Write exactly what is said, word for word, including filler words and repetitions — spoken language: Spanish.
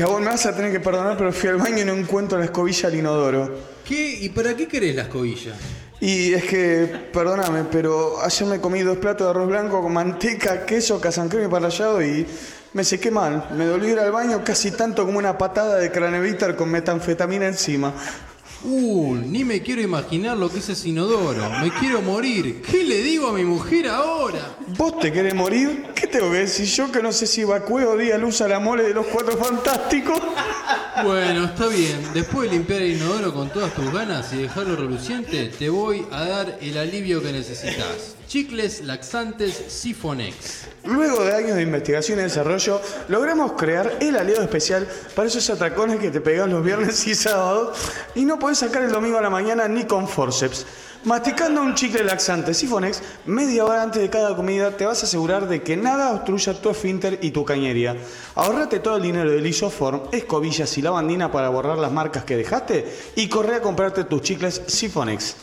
Chabón, me vas a tener que perdonar, pero fui al baño y no encuentro la escobilla al inodoro. ¿Qué? ¿Y para qué querés la escobilla? Y es que, perdóname, pero ayer me comí dos platos de arroz blanco con manteca, queso, casancrem y parrillado y me sequé mal. Me dolió ir al baño casi tanto como una patada de Craneviter con metanfetamina encima. Uh, ni me quiero imaginar lo que es ese inodoro. Me quiero morir. ¿Qué le digo a mi mujer ahora? ¿Vos te querés morir? ¿Qué tengo que decir yo que no sé si evacué o di a luz a la mole de los Cuatro Fantásticos? Bueno, está bien. Después de limpiar el inodoro con todas tus ganas y dejarlo reluciente, te voy a dar el alivio que necesitas. Chicles Laxantes Sifonex. Luego de años de investigación y desarrollo, logramos crear el aliado especial para esos atracones que te pegas los viernes y sábados y no podés sacar el domingo a la mañana ni con forceps. Masticando un chicle laxante Sifonex, media hora antes de cada comida te vas a asegurar de que nada obstruya tu esfínter y tu cañería. Ahorrate todo el dinero del Isoform, escobillas y lavandina para borrar las marcas que dejaste y corre a comprarte tus chicles Sifonex.